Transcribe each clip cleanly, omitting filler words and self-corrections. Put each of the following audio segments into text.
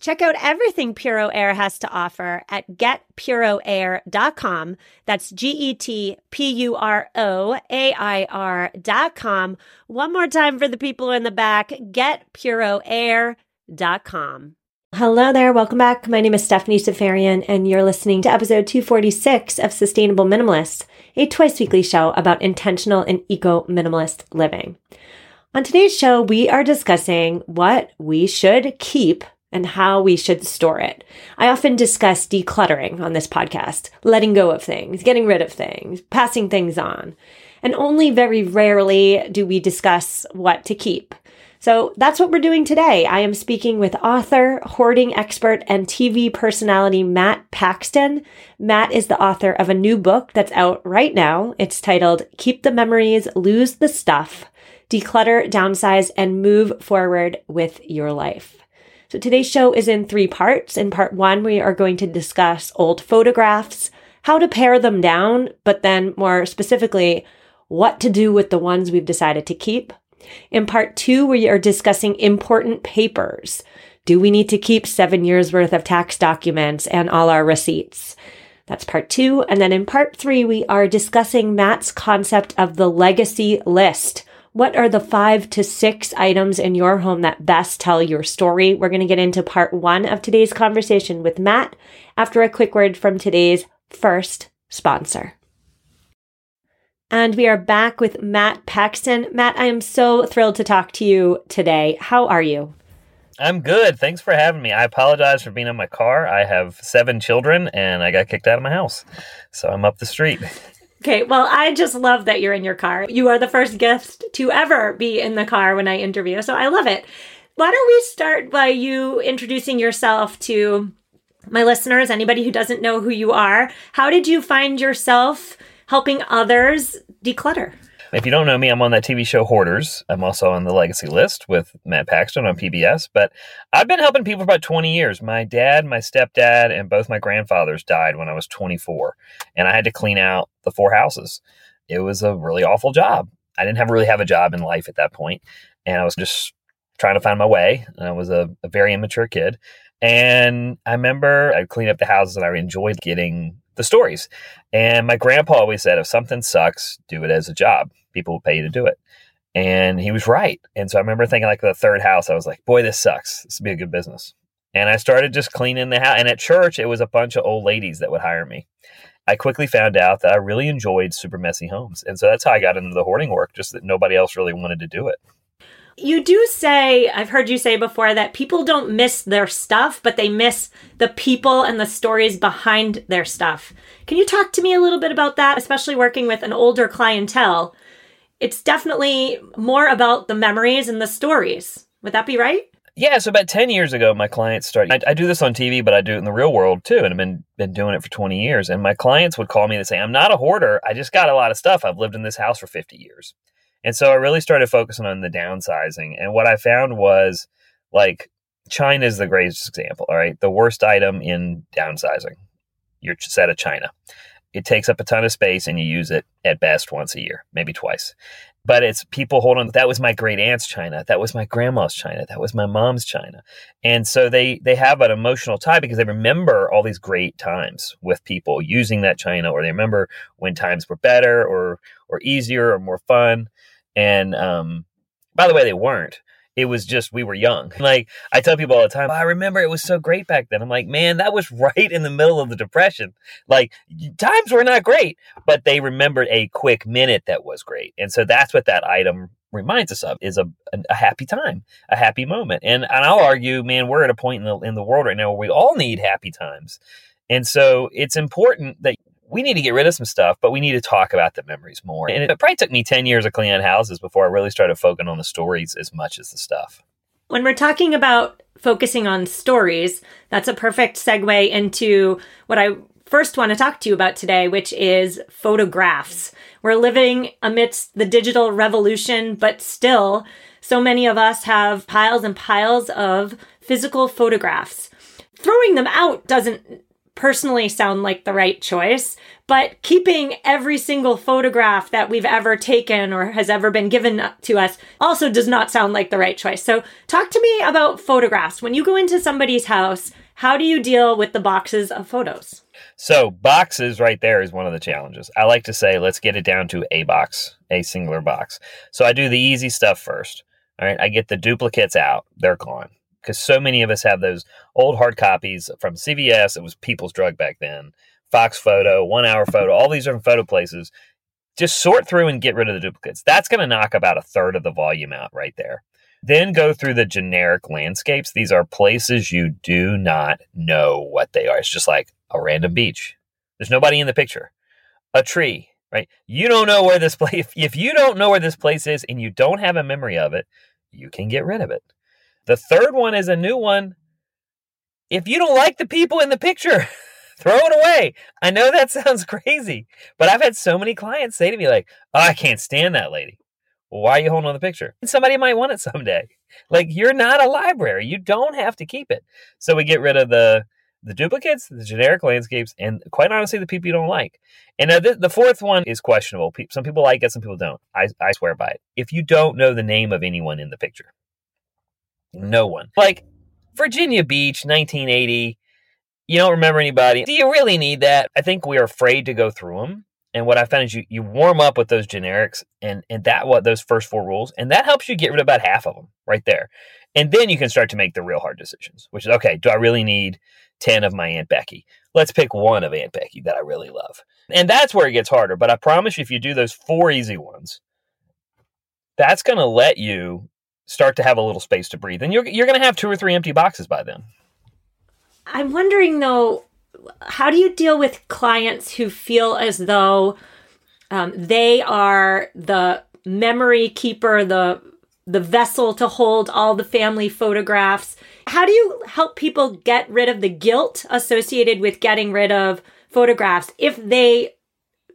Check out everything Puro Air has to offer at getpuroair.com. That's GetPuroAir.com. One more time for the people in the back, getpuroair.com. Hello there. Welcome back. My name is Stephanie Safarian, and you're listening to episode 246 of Sustainable Minimalists, a twice-weekly show about intentional and eco-minimalist living. On today's show, we are discussing what we should keep and how we should store it. I often discuss decluttering on this podcast, letting go of things, getting rid of things, passing things on. And only very rarely do we discuss what to keep. So that's what we're doing today. I am speaking with author, hoarding expert, and TV personality Matt Paxton. Matt is the author of a new book that's out right now. It's titled Keep the Memories, Lose the Stuff, Declutter, Downsize, and Move Forward with Your Life. So today's show is in three parts. In part one, we are going to discuss old photographs, how to pare them down, but then more specifically, what to do with the ones we've decided to keep. In part two, we are discussing important papers. Do we need to keep 7 years worth of tax documents and all our receipts? That's part two. And then in part three, we are discussing Matt's concept of the legacy list. What are the 5 to 6 items in your home that best tell your story? We're going to get into part one of today's conversation with Matt after a quick word from today's first sponsor. And we are back with Matt Paxton. Matt, I am so thrilled to talk to you today. How are you? I'm good. Thanks for having me. I apologize for being in my car. I have 7 children and I got kicked out of my house. So I'm up the street. Okay, well, I just love that you're in your car. You are the first guest to ever be in the car when I interview, so I love it. Why don't we start by you introducing yourself to my listeners, anybody who doesn't know who you are. How did you find yourself helping others declutter? If you don't know me, I'm on that TV show Hoarders. I'm also on The Legacy List with Matt Paxton on PBS. But I've been helping people for about 20 years. My dad, my stepdad, and both my grandfathers died when I was 24. And I had to clean out the 4 houses. It was a really awful job. I didn't really have a job in life at that point. And I was just trying to find my way. And I was a very immature kid. And I remember I'd clean up the houses and I enjoyed getting the stories. And my grandpa always said, if something sucks, do it as a job. People will pay you to do it. And he was right. And so I remember thinking like the 3rd house, I was like, boy, this sucks. This would be a good business. And I started just cleaning the house. And at church, it was a bunch of old ladies that would hire me. I quickly found out that I really enjoyed super messy homes. And so that's how I got into the hoarding work, just that nobody else really wanted to do it. You do say, I've heard you say before, that people don't miss their stuff, but they miss the people and the stories behind their stuff. Can you talk to me a little bit about that, especially working with an older clientele? It's definitely more about the memories and the stories. Would that be right? Yeah, so about 10 years ago, my clients started, I do this on TV, but I do it in the real world too. And I've been doing it for 20 years. And my clients would call me and say, I'm not a hoarder. I just got a lot of stuff. I've lived in this house for 50 years. And so I really started focusing on the downsizing. And what I found was, like, china is the greatest example, all right? The worst item in downsizing, your set of china. It takes up a ton of space and you use it at best once a year, maybe twice. But it's people hold on. That was my great aunt's china. That was my grandma's china. That was my mom's china. And so they have an emotional tie because they remember all these great times with people using that china, or they remember when times were better or easier or more fun. And by the way, they weren't. It was just we were young. Like I tell people all the time, I remember it was so great back then. I'm like, man, that was right in the middle of the Depression. Like times were not great, but they remembered a quick minute that was great. And so that's what that item reminds us of is a happy time, a happy moment. And I'll argue, man, we're at a point in the world right now where we all need happy times. And so it's important that we need to get rid of some stuff, but we need to talk about the memories more. And it probably took me 10 years of cleaning houses before I really started focusing on the stories as much as the stuff. When we're talking about focusing on stories, that's a perfect segue into what I first want to talk to you about today, which is photographs. We're living amidst the digital revolution, but still, so many of us have piles and piles of physical photographs. Throwing them out doesn't personally sound like the right choice, but keeping every single photograph that we've ever taken or has ever been given to us also does not sound like the right choice. So talk to me about photographs. When you go into somebody's house, how do you deal with the boxes of photos? So boxes right there is one of the challenges. I like to say, let's get it down to a box, a singular box. So I do the easy stuff first. All right. I get the duplicates out. They're gone. Because so many of us have those old hard copies from CVS. It was People's Drug back then. Fox Photo, 1 Hour Photo, all these different photo places. Just sort through and get rid of the duplicates. That's going to knock about a third of the volume out right there. Then go through the generic landscapes. These are places you do not know what they are. It's just like a random beach. There's nobody in the picture. A tree, right? You don't know where this place, if you don't know where this place is and you don't have a memory of it, you can get rid of it. The third one is a new one. If you don't like the people in the picture, throw it away. I know that sounds crazy, but I've had so many clients say to me like, oh, I can't stand that lady. Well, why are you holding on to the picture? And somebody might want it someday. Like, you're not a library. You don't have to keep it. So we get rid of the duplicates, the generic landscapes, and quite honestly, the people you don't like. And now the fourth one is questionable. Some people like it, some people don't. I swear by it. If you don't know the name of anyone in the picture, no one. Like Virginia Beach, 1980. You don't remember anybody. Do you really need that? I think we are afraid to go through them. And what I found is you warm up with those generics and that what those first four rules. And that helps you get rid of about half of them right there. And then you can start to make the real hard decisions, which is, okay, do I really need 10 of my Aunt Becky? Let's pick one of Aunt Becky that I really love. And that's where it gets harder. But I promise you, if you do those four easy ones, that's going to let you start to have a little space to breathe. And you're going to have 2 or 3 empty boxes by then. I'm wondering, though, how do you deal with clients who feel as though they are the memory keeper, the vessel to hold all the family photographs? How do you help people get rid of the guilt associated with getting rid of photographs if they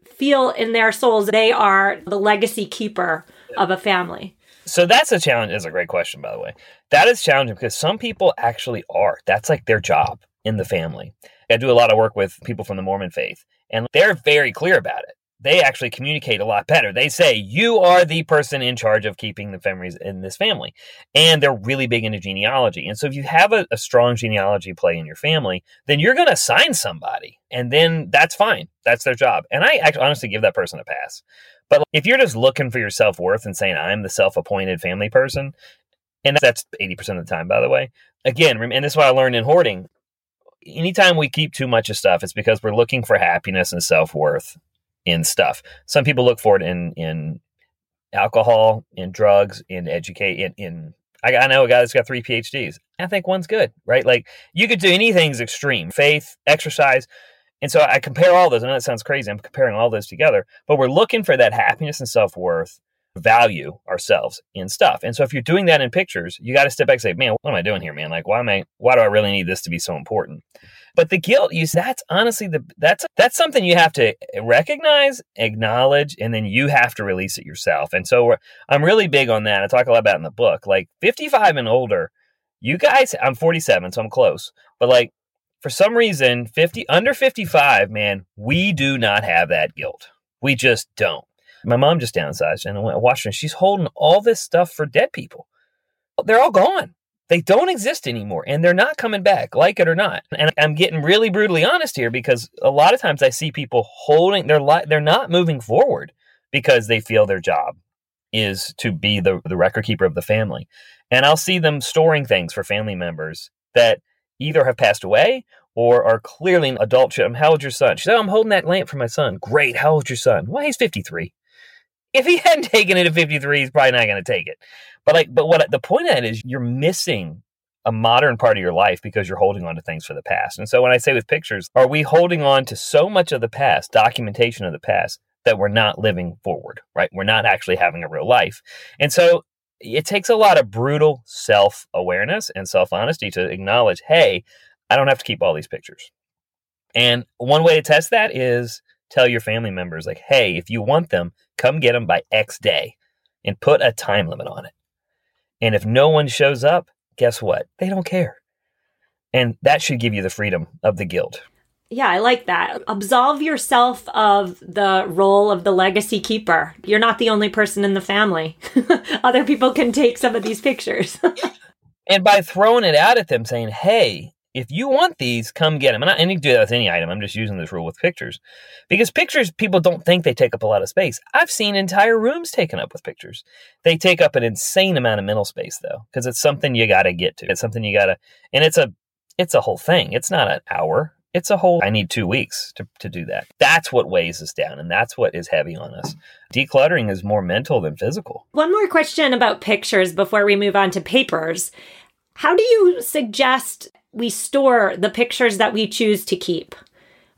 feel in their souls they are the legacy keeper of a family? So that's a challenge. That's a great question, by the way. That is challenging because some people actually are. That's like their job in the family. I do a lot of work with people from the Mormon faith, and they're very clear about it. They actually communicate a lot better. They say, you are the person in charge of keeping the memories in this family. And they're really big into genealogy. And so if you have a strong genealogy play in your family, then you're going to assign somebody. And then that's fine. That's their job. And I actually honestly give that person a pass. But if you're just looking for your self-worth and saying, I'm the self-appointed family person, and that's 80% of the time, by the way. Again, and this is what I learned in hoarding. Anytime we keep too much of stuff, it's because we're looking for happiness and self-worth in stuff. Some people look for it in alcohol, in drugs, in educate, in I know a guy that's got 3 PhDs. I think one's good, right? Like, you could do anything's extreme, faith, exercise. And so I compare all those. I know that sounds crazy. I'm comparing all those together, but we're looking for that happiness and self-worth, value ourselves in stuff. And so if you're doing that in pictures, you got to step back and say, man, what am I doing here, man? Like, why do I really need this to be so important? But the guilt use, that's honestly that's something you have to recognize, acknowledge, and then you have to release it yourself. And so I'm really big on that. I talk a lot about it in the book, like 55 and older, you guys, I'm 47, so I'm close, but like, for some reason, under 55, man, we do not have that guilt. We just don't. My mom just downsized, and I went and watched her. She's holding all this stuff for dead people. They're all gone. They don't exist anymore, and they're not coming back, like it or not. And I'm getting really brutally honest here because a lot of times I see people holding their life. They're not moving forward because they feel their job is to be the record keeper of the family. And I'll see them storing things for family members that either have passed away or are clearly an adult. How old's your son? She said, I'm holding that lamp for my son. Great. How old's your son? Well, he's 53. If he hadn't taken it at 53, he's probably not going to take it. But like, but what the point of that is, you're missing a modern part of your life because you're holding on to things for the past. And so when I say with pictures, are we holding on to so much of the past, documentation of the past, that we're not living forward, right? We're not actually having a real life. And so it takes a lot of brutal self-awareness and self-honesty to acknowledge, hey, I don't have to keep all these pictures. And one way to test that is tell your family members, like, hey, if you want them, come get them by X day, and put a time limit on it. And if no one shows up, guess what? They don't care. And that should give you the freedom of the guilt. Yeah, I like that. Absolve yourself of the role of the legacy keeper. You're not the only person in the family. Other people can take some of these pictures. And by throwing it out at them saying, hey, if you want these, come get them. And you can do that with any item. I'm just using this rule with pictures. Because pictures, people don't think they take up a lot of space. I've seen entire rooms taken up with pictures. They take up an insane amount of mental space, though, because it's something you got to get to. It's something you got to, and it's a whole thing. It's not an hour. It's a whole, I need 2 weeks to do that. That's what weighs us down, and that's what is heavy on us. Decluttering is more mental than physical. One more question about pictures before we move on to papers. How do you suggest we store the pictures that we choose to keep?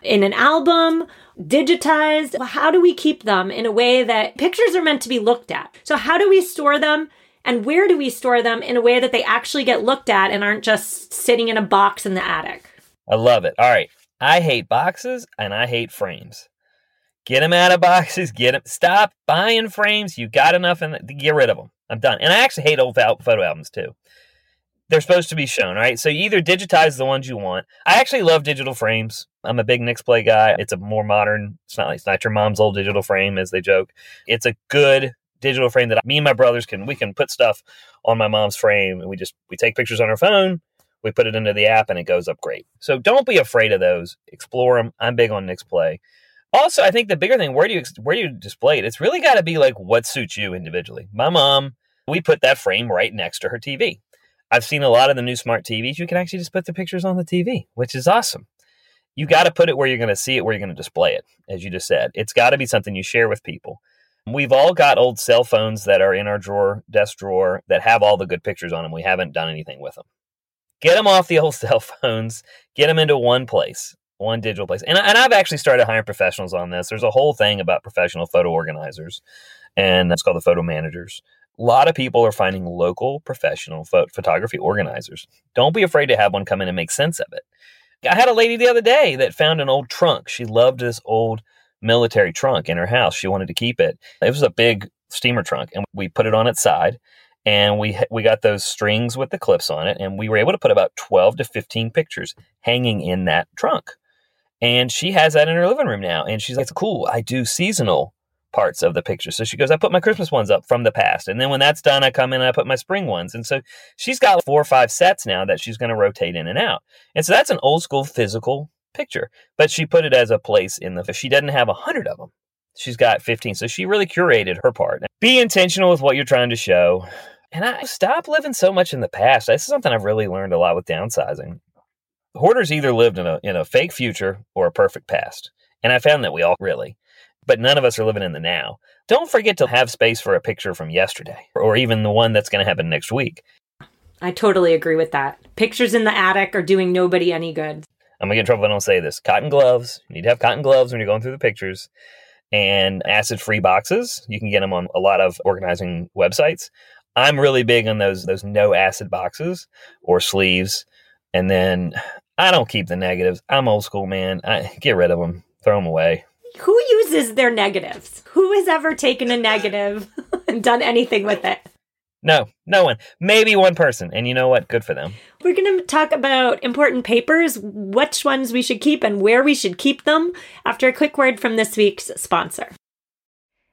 In an album, digitized? How do we keep them in a way that pictures are meant to be looked at? So how do we store them, and where do we store them in a way that they actually get looked at and aren't just sitting in a box in the attic? I love it. All right. I hate boxes and I hate frames. Get them out of boxes. Get them. Stop buying frames. You got enough and get rid of them. I'm done. And I actually hate old photo albums too. They're supposed to be shown, right? So you either digitize the ones you want. I actually love digital frames. I'm a big Nixplay guy. It's a more modern, it's not your mom's old digital frame, as they joke. It's a good digital frame that me and my brothers we can put stuff on my mom's frame, and we take pictures on our phone. We put it into the app and it goes up great. So don't be afraid of those. Explore them. I'm big on Nixplay. Also, I think the bigger thing, where do you display it? It's really got to be like what suits you individually. My mom, we put that frame right next to her TV. I've seen a lot of the new smart TVs. You can actually just put the pictures on the TV, which is awesome. You got to put it where you're going to see it, where you're going to display it, as you just said. It's got to be something you share with people. We've all got old cell phones that are in our desk drawer, that have all the good pictures on them. We haven't done anything with them. Get them off the old cell phones. Get them into one place, one digital place. And I've actually started hiring professionals on this. There's a whole thing about professional photo organizers, and that's called the photo managers. A lot of people are finding local professional photography organizers. Don't be afraid to have one come in and make sense of it. I had a lady the other day that found an old trunk. She loved this old military trunk in her house. She wanted to keep it. It was a big steamer trunk, and we put it on its side. And we got those strings with the clips on it, and we were able to put about 12 to 15 pictures hanging in that trunk. And she has that in her living room now. And she's like, it's cool. I do seasonal parts of the picture. So she goes, I put my Christmas ones up from the past. And then when that's done, I come in and I put my spring ones. And so she's got 4 or 5 sets now that she's going to rotate in and out. And so that's an old school physical picture. But she put it as a place in the, she doesn't have 100 of them. She's got 15. So she really curated her part. Be intentional with what you're trying to show. And I stop living so much in the past. This is something I've really learned a lot with downsizing. Hoarders either lived in a fake future or a perfect past. And I found that we all really, but none of us are living in the now. Don't forget to have space for a picture from yesterday or even the one that's going to happen next week. I totally agree with that. Pictures in the attic are doing nobody any good. I'm going to get in trouble if I don't say this. Cotton gloves. You need to have cotton gloves when you're going through the pictures. And acid-free boxes. You can get them on a lot of organizing websites. I'm really big on those no acid boxes or sleeves. And then I don't keep the negatives. I'm old school, man. I get rid of them. Throw them away. Who uses their negatives? Who has ever taken a negative and done anything with it? No, no one. Maybe one person. And you know what? Good for them. We're going to talk about important papers, which ones we should keep and where we should keep them after a quick word from this week's sponsor.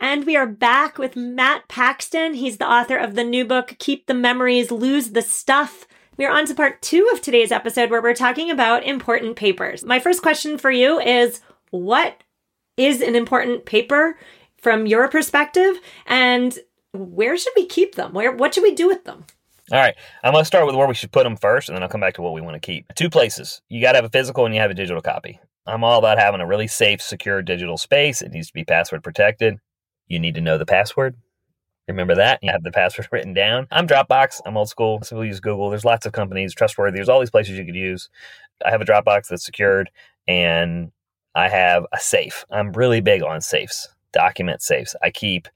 And we are back with Matt Paxton. He's the author of the new book, Keep the Memories, Lose the Stuff. We are on to part two of today's episode where we're talking about important papers. My first question for you is, what is an important paper from your perspective? And where should we keep them? What should we do with them? All right. I'm going to start with where we should put them first, and then I'll come back to what we want to keep. Two places. You got to have a physical and you have a digital copy. I'm all about having a really safe, secure digital space. It needs to be password protected. You need to know the password. Remember that. You have the password written down. I'm Dropbox. I'm old school. Some people use Google. There's lots of companies, Trustworthy. There's all these places you could use. I have a Dropbox that's secured, and I have a safe. I'm really big on safes, document safes. I keep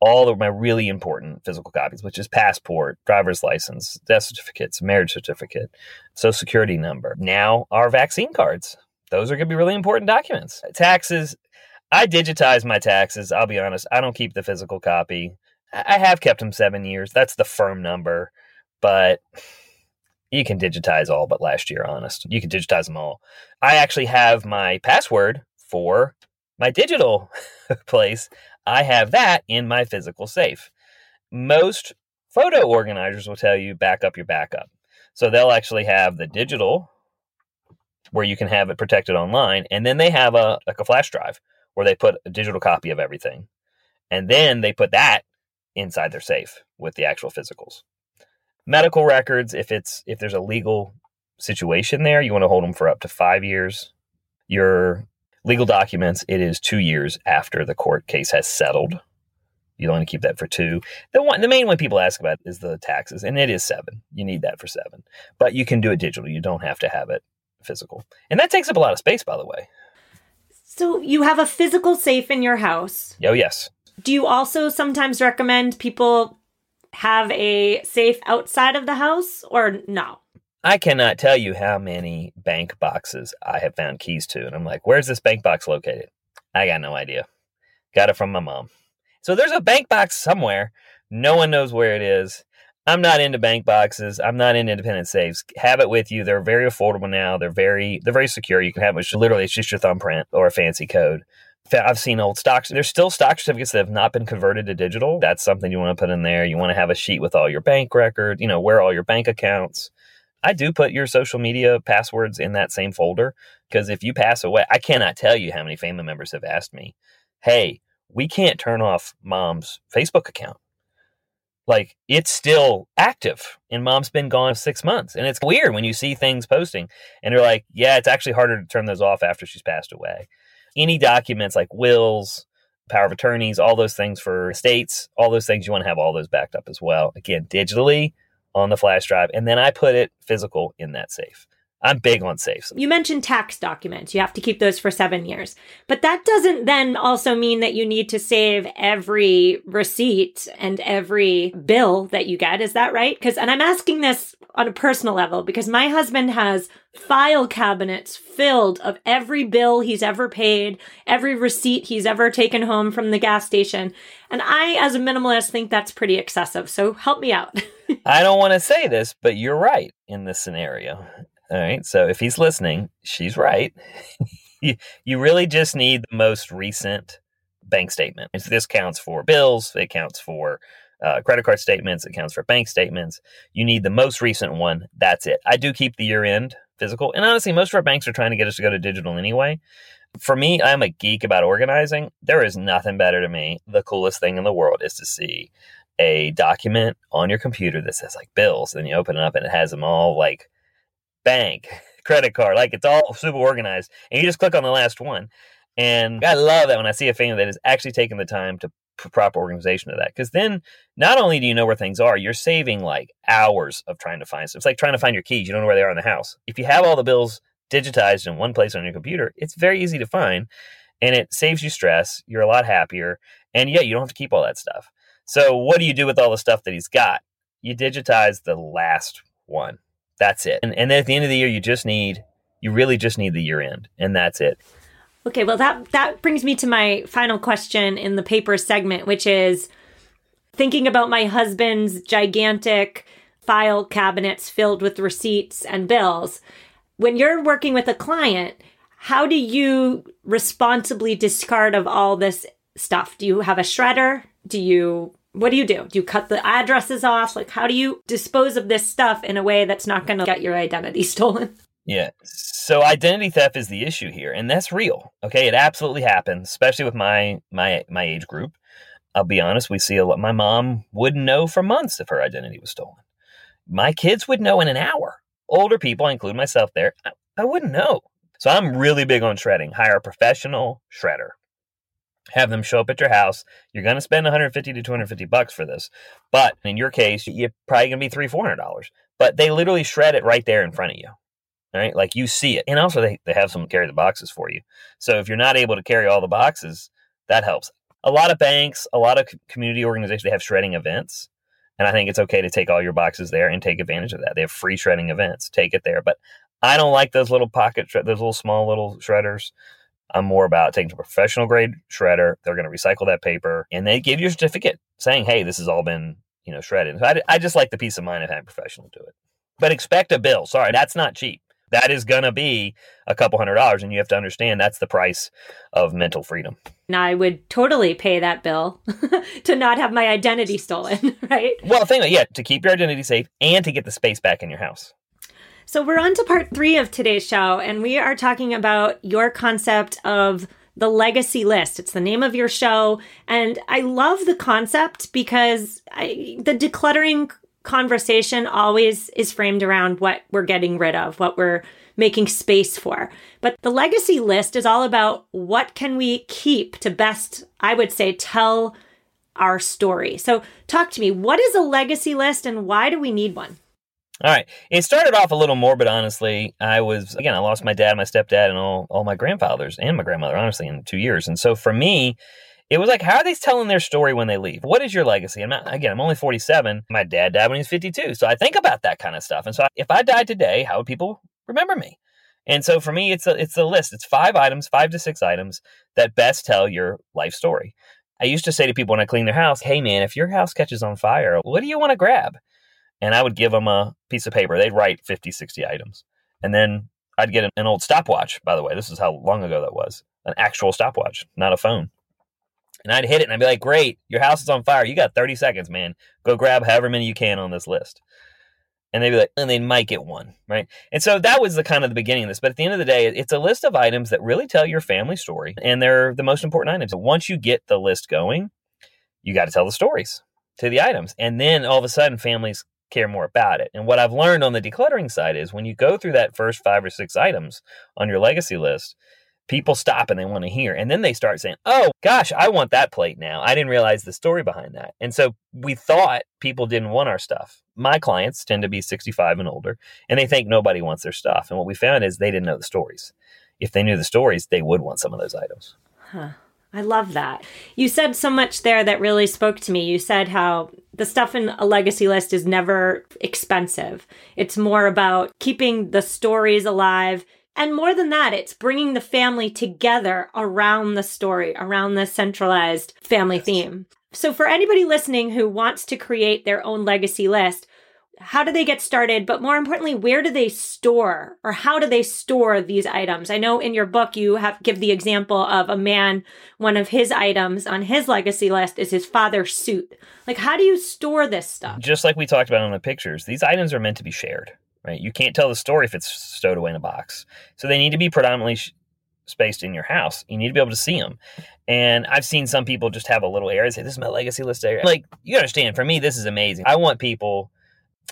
all of my really important physical copies, which is passport, driver's license, death certificates, marriage certificate, social security number. Now our vaccine cards. Those are going to be really important documents. Taxes. I digitize my taxes. I'll be honest. I don't keep the physical copy. I have kept them 7 years. That's the firm number. But you can digitize all but last year, honest. You can digitize them all. I actually have my password for my digital place. I have that in my physical safe. Most photo organizers will tell you back up your backup. So they'll actually have the digital where you can have it protected online. And then they have a flash drive where they put a digital copy of everything. And then they put that inside their safe with the actual physicals. Medical records, if there's a legal situation there, you want to hold them for up to 5 years. Your legal documents, it is 2 years after the court case has settled. You don't want to keep that for 2. The main one people ask about is the taxes, and it is 7. You need that for 7. But you can do it digital. You don't have to have it physical. And that takes up a lot of space, by the way. So you have a physical safe in your house. Oh, yes. Do you also sometimes recommend people have a safe outside of the house or no? I cannot tell you how many bank boxes I have found keys to. And I'm like, where's this bank box located? I got no idea. Got it from my mom. So there's a bank box somewhere. No one knows where it is. I'm not into bank boxes. I'm not into independent safes. Have it with you. They're very affordable now. They're very secure. You can have it. Literally, it's just your thumbprint or a fancy code. I've seen old stocks. There's still stock certificates that have not been converted to digital. That's something you want to put in there. You want to have a sheet with all your bank record, where all your bank accounts. I do put your social media passwords in that same folder because if you pass away, I cannot tell you how many family members have asked me, hey, we can't turn off mom's Facebook account. Like, it's still active, and mom's been gone 6 months. And it's weird when you see things posting, and they're like, yeah, it's actually harder to turn those off after she's passed away. Any documents like wills, power of attorneys, all those things for estates, all those things, you want to have all those backed up as well. Again, digitally on the flash drive, and then I put it physical in that safe. I'm big on safes. You mentioned tax documents. You have to keep those for 7 years. But that doesn't then also mean that you need to save every receipt and every bill that you get. Is that right? Because, and I'm asking this on a personal level, because my husband has file cabinets filled of every bill he's ever paid, every receipt he's ever taken home from the gas station. And I, as a minimalist, think that's pretty excessive. So help me out. I don't want to say this, but you're right in this scenario. All right. So if he's listening, she's right. You really just need the most recent bank statement. If this counts for bills, it counts for credit card statements, it counts for bank statements. You need the most recent one. That's it. I do keep the year-end physical. And honestly, most of our banks are trying to get us to go to digital anyway. For me, I'm a geek about organizing. There is nothing better to me. The coolest thing in the world is to see a document on your computer that says like bills. And you open it up and it has them all like bank, credit card, like it's all super organized. And you just click on the last one. And I love that when I see a family that is actually taking the time to proper organization of that. Because then not only do you know where things are, you're saving like hours of trying to find stuff. It's like trying to find your keys. You don't know where they are in the house. If you have all the bills digitized in one place on your computer, it's very easy to find. And it saves you stress. You're a lot happier. And yeah, you don't have to keep all that stuff. So what do you do with all the stuff that he's got? You digitize the last one. That's it. And then at the end of the year, you really just need the year end. And that's it. Okay, well, that brings me to my final question in the paper segment, which is thinking about my husband's gigantic file cabinets filled with receipts and bills. When you're working with a client, how do you responsibly discard of all this stuff? Do you have a shredder? What do you do? Do you cut the addresses off? Like, how do you dispose of this stuff in a way that's not going to get your identity stolen? Yeah. So identity theft is the issue here, and that's real. Okay, it absolutely happens, especially with my age group. I'll be honest, we see a lot. My mom wouldn't know for months if her identity was stolen. My kids would know in an hour. Older people, I include myself there, I wouldn't know. So I'm really big on shredding. Hire a professional shredder. Have them show up at your house. You're going to spend $150 to $250 for this. But in your case, you're probably going to be $300-$400. But they literally shred it right there in front of you. Right? Like you see it. And also they have someone carry the boxes for you. So if you're not able to carry all the boxes, that helps. A lot of banks, a lot of community organizations, they have shredding events. And I think it's okay to take all your boxes there and take advantage of that. They have free shredding events. Take it there. But I don't like those little those little small little shredders. I'm more about taking a professional grade shredder. They're going to recycle that paper. And they give you a certificate saying, hey, this has all been, shredded. So I just like the peace of mind of having a professional do it. But expect a bill. Sorry, that's not cheap. That is going to be a couple $100s. And you have to understand that's the price of mental freedom. And I would totally pay that bill to not have my identity stolen, right? Well, the thing is, yeah, to keep your identity safe and to get the space back in your house. So we're on to part 3 of today's show. And we are talking about your concept of the legacy list. It's the name of your show. And I love the concept because the decluttering conversation always is framed around what we're getting rid of, what we're making space for. But the legacy list is all about what can we keep to best, I would say, tell our story. So talk to me, what is a legacy list and why do we need one? All right. It started off a little morbid, honestly. I lost my dad, my stepdad, and all my grandfathers and my grandmother, honestly, in 2 years. And so for me, it was like, how are they telling their story when they leave? What is your legacy? I'm only 47. My dad died when he was 52. So I think about that kind of stuff. And so if I died today, how would people remember me? And so for me, it's a list. It's 5 to 6 items that best tell your life story. I used to say to people when I clean their house, hey, man, if your house catches on fire, what do you want to grab? And I would give them a piece of paper. They'd write 50, 60 items. And then I'd get an old stopwatch, by the way. This is how long ago that was. An actual stopwatch, not a phone. And I'd hit it and I'd be like, great, your house is on fire. You got 30 seconds, man. Go grab however many you can on this list. And they'd be like, and they might get one, right? And so that was the kind of the beginning of this. But at the end of the day, it's a list of items that really tell your family story. And they're the most important items. Once you get the list going, you got to tell the stories to the items. And then all of a sudden, families care more about it. And what I've learned on the decluttering side is when you go through that first 5 or 6 items on your legacy list, People stop and they want to hear. And then they start saying, oh, gosh, I want that plate now. I didn't realize the story behind that. And so we thought people didn't want our stuff. My clients tend to be 65 and older, and they think nobody wants their stuff. And what we found is they didn't know the stories. If they knew the stories, they would want some of those items. Huh. I love that. You said so much there that really spoke to me. You said how the stuff in a legacy list is never expensive. It's more about keeping the stories alive. And more than that, it's bringing the family together around the story, around the centralized family theme. So for anybody listening who wants to create their own legacy list, how do they get started? But more importantly, where do they store, or how do they store these items? I know in your book, you give the example of a man, one of his items on his legacy list is his father's suit. Like, how do you store this stuff? Just like we talked about on the pictures, these items are meant to be shared, right? You can't tell the story if it's stowed away in a box. So they need to be predominantly spaced in your house. You need to be able to see them. And I've seen some people just have a little area and say, this is my legacy list area. Like, you understand, for me, this is amazing. I want people...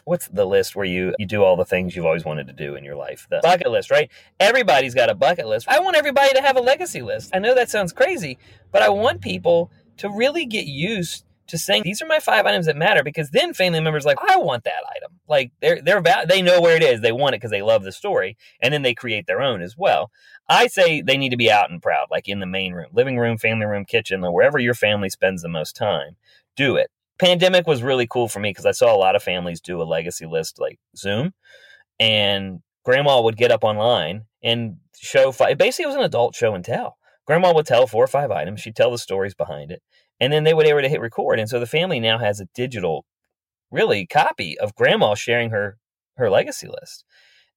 What's the list where you do all the things you've always wanted to do in your life? The bucket list, right? Everybody's got a bucket list. I want everybody to have a legacy list. I know that sounds crazy, but I want people to really get used to saying, these are my 5 items that matter, because then family members are like, I want that item. Like, they know where it is. They want it because they love the story, and then they create their own as well. I say they need to be out and proud, like in the main room, living room, family room, kitchen, or wherever your family spends the most time. Do it. Pandemic was really cool for me because I saw a lot of families do a legacy list like Zoom, and grandma would get up online and show basically it was an adult show and tell. Grandma would tell 4 or 5 items. She'd tell the stories behind it, and then they would be able to hit record. And so the family now has a digital really copy of grandma sharing her legacy list.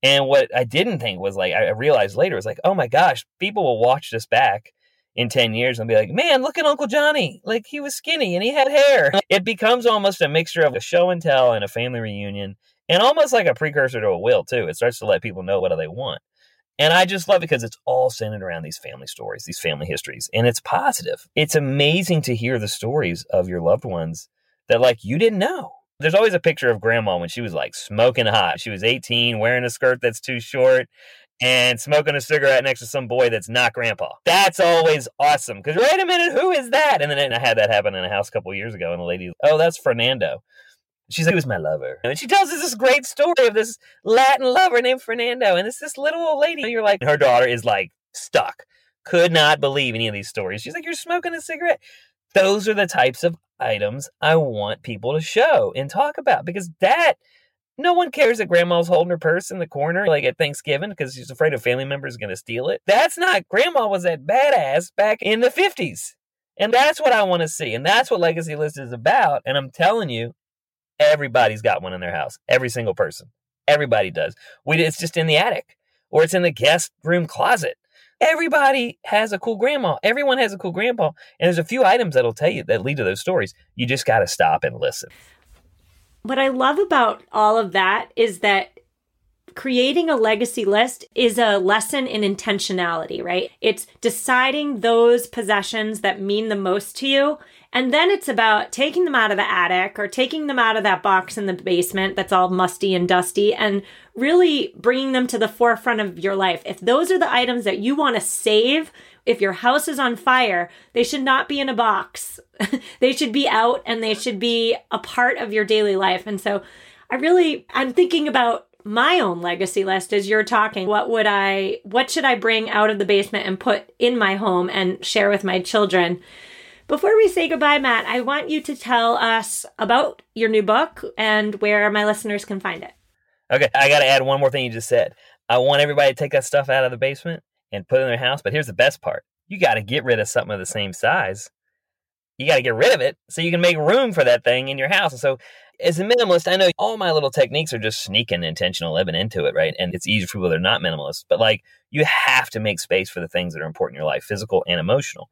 And what I didn't think was, like, I realized later was like, oh my gosh, people will watch this back in 10 years and be like, man, look at Uncle Johnny. Like, he was skinny and he had hair. It becomes almost a mixture of a show and tell and a family reunion, and almost like a precursor to a will too. It starts to let people know what they want. And I just love it because it's all centered around these family stories, these family histories, and it's positive. It's amazing to hear the stories of your loved ones that, like, you didn't know. There's always a picture of grandma when she was, like, smoking hot. She was 18, wearing a skirt that's too short, and smoking a cigarette next to some boy that's not grandpa. That's always awesome. Because, wait a minute, who is that? And then I had that happen in a house a couple years ago. And the lady, oh, that's Fernando. She's like, he was my lover. And she tells us this great story of this Latin lover named Fernando. And it's this little old lady. And you're like, her daughter is, like, stuck. Could not believe any of these stories. She's like, you're smoking a cigarette. Those are the types of items I want people to show and talk about. Because that... No one cares that grandma's holding her purse in the corner, like at Thanksgiving, because she's afraid a family member is going to steal it. That's not, grandma was that badass back in the 50s. And that's what I want to see. And that's what Legacy List is about. And I'm telling you, everybody's got one in their house. Every single person. Everybody does. It's just in the attic, or it's in the guest room closet. Everybody has a cool grandma. Everyone has a cool grandpa. And there's a few items that'll tell you, that lead to those stories. You just got to stop and listen. What I love about all of that is that creating a legacy list is a lesson in intentionality, right? It's deciding those possessions that mean the most to you. And then it's about taking them out of the attic, or taking them out of that box in the basement that's all musty and dusty, and really bringing them to the forefront of your life. If those are the items that you want to save, if your house is on fire, they should not be in a box. They should be out, and they should be a part of your daily life. And so I'm thinking about my own legacy list as you're talking. What should I bring out of the basement and put in my home and share with my children? Before we say goodbye, Matt, I want you to tell us about your new book and where my listeners can find it. Okay, I got to add one more thing you just said. I want everybody to take that stuff out of the basement and put it in their house. But here's the best part. You got to get rid of something of the same size. You got to get rid of it so you can make room for that thing in your house. And so as a minimalist, I know all my little techniques are just sneaking intentional living into it, right? And it's easy for people that are not minimalists. But, like, you have to make space for the things that are important in your life, physical and emotional.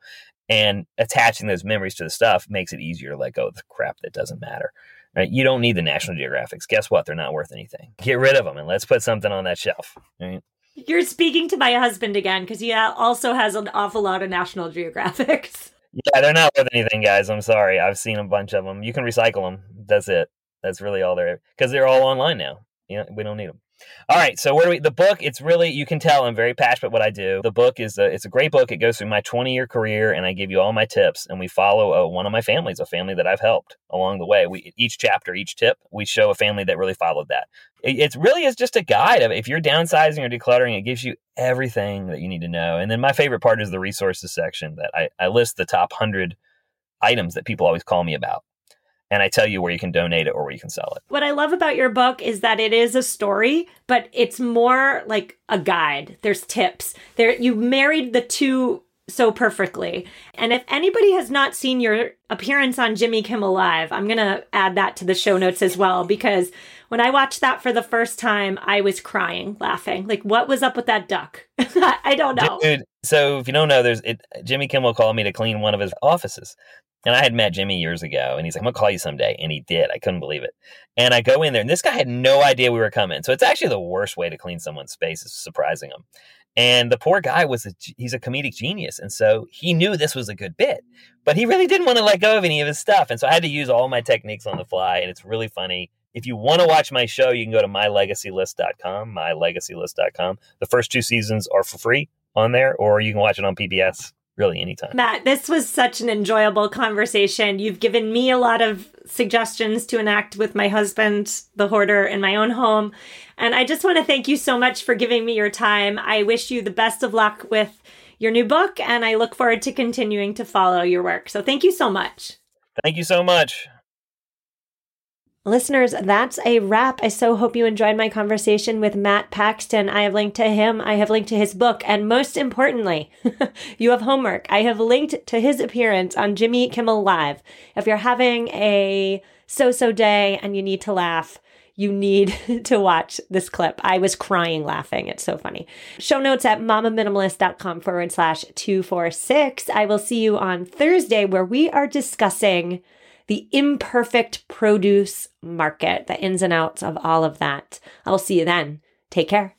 And attaching those memories to the stuff makes it easier to let go of the crap that doesn't matter. Right? You don't need the National Geographics. Guess what? They're not worth anything. Get rid of them, and let's put something on that shelf. Right? You're speaking to my husband again, because he also has an awful lot of National Geographics. Yeah, they're not worth anything, guys. I'm sorry. I've seen a bunch of them. You can recycle them. That's it. That's really all they're, because they're all online now. You know, we don't need them. All right. So the book, it's really, you can tell I'm very passionate what I do. The book is it's a great book. It goes through my 20-year career and I give you all my tips, and we follow one of my families, a family that I've helped along the way. Each chapter, each tip, we show a family that really followed that. It really is just a guide of if you're downsizing or decluttering, it gives you everything that you need to know. And then my favorite part is the resources section that I list the top 100 items that people always call me about. And I tell you where you can donate it or where you can sell it. What I love about your book is that it is a story, but it's more like a guide. There's tips. You married the two so perfectly. And if anybody has not seen your appearance on Jimmy Kimmel Live, I'm going to add that to the show notes as well, because when I watched that for the first time, I was crying, laughing. Like, what was up with that duck? I don't know. Dude, so if you don't know, Jimmy Kimmel called me to clean one of his offices. And I had met Jimmy years ago, and he's like, I'm going to call you someday. And he did. I couldn't believe it. And I go in there, and this guy had no idea we were coming. So it's actually the worst way to clean someone's space is surprising them. And the poor guy, he's a comedic genius. And so he knew this was a good bit, but he really didn't want to let go of any of his stuff. And so I had to use all my techniques on the fly, and it's really funny. If you want to watch my show, you can go to MyLegacyList.com, MyLegacyList.com. The first two seasons are for free on there, or you can watch it on PBS. Really, anytime. Matt, this was such an enjoyable conversation. You've given me a lot of suggestions to enact with my husband, the hoarder, in my own home. And I just want to thank you so much for giving me your time. I wish you the best of luck with your new book, and I look forward to continuing to follow your work. So thank you so much. Thank you so much. Listeners, that's a wrap. I so hope you enjoyed my conversation with Matt Paxton. I have linked to him. I have linked to his book. And most importantly, you have homework. I have linked to his appearance on Jimmy Kimmel Live. If you're having a so-so day and you need to laugh, you need to watch this clip. I was crying laughing. It's so funny. Show notes at mamaMinimalist.com/246. I will see you on Thursday, where we are discussing the imperfect produce market, the ins and outs of all of that. I'll see you then. Take care.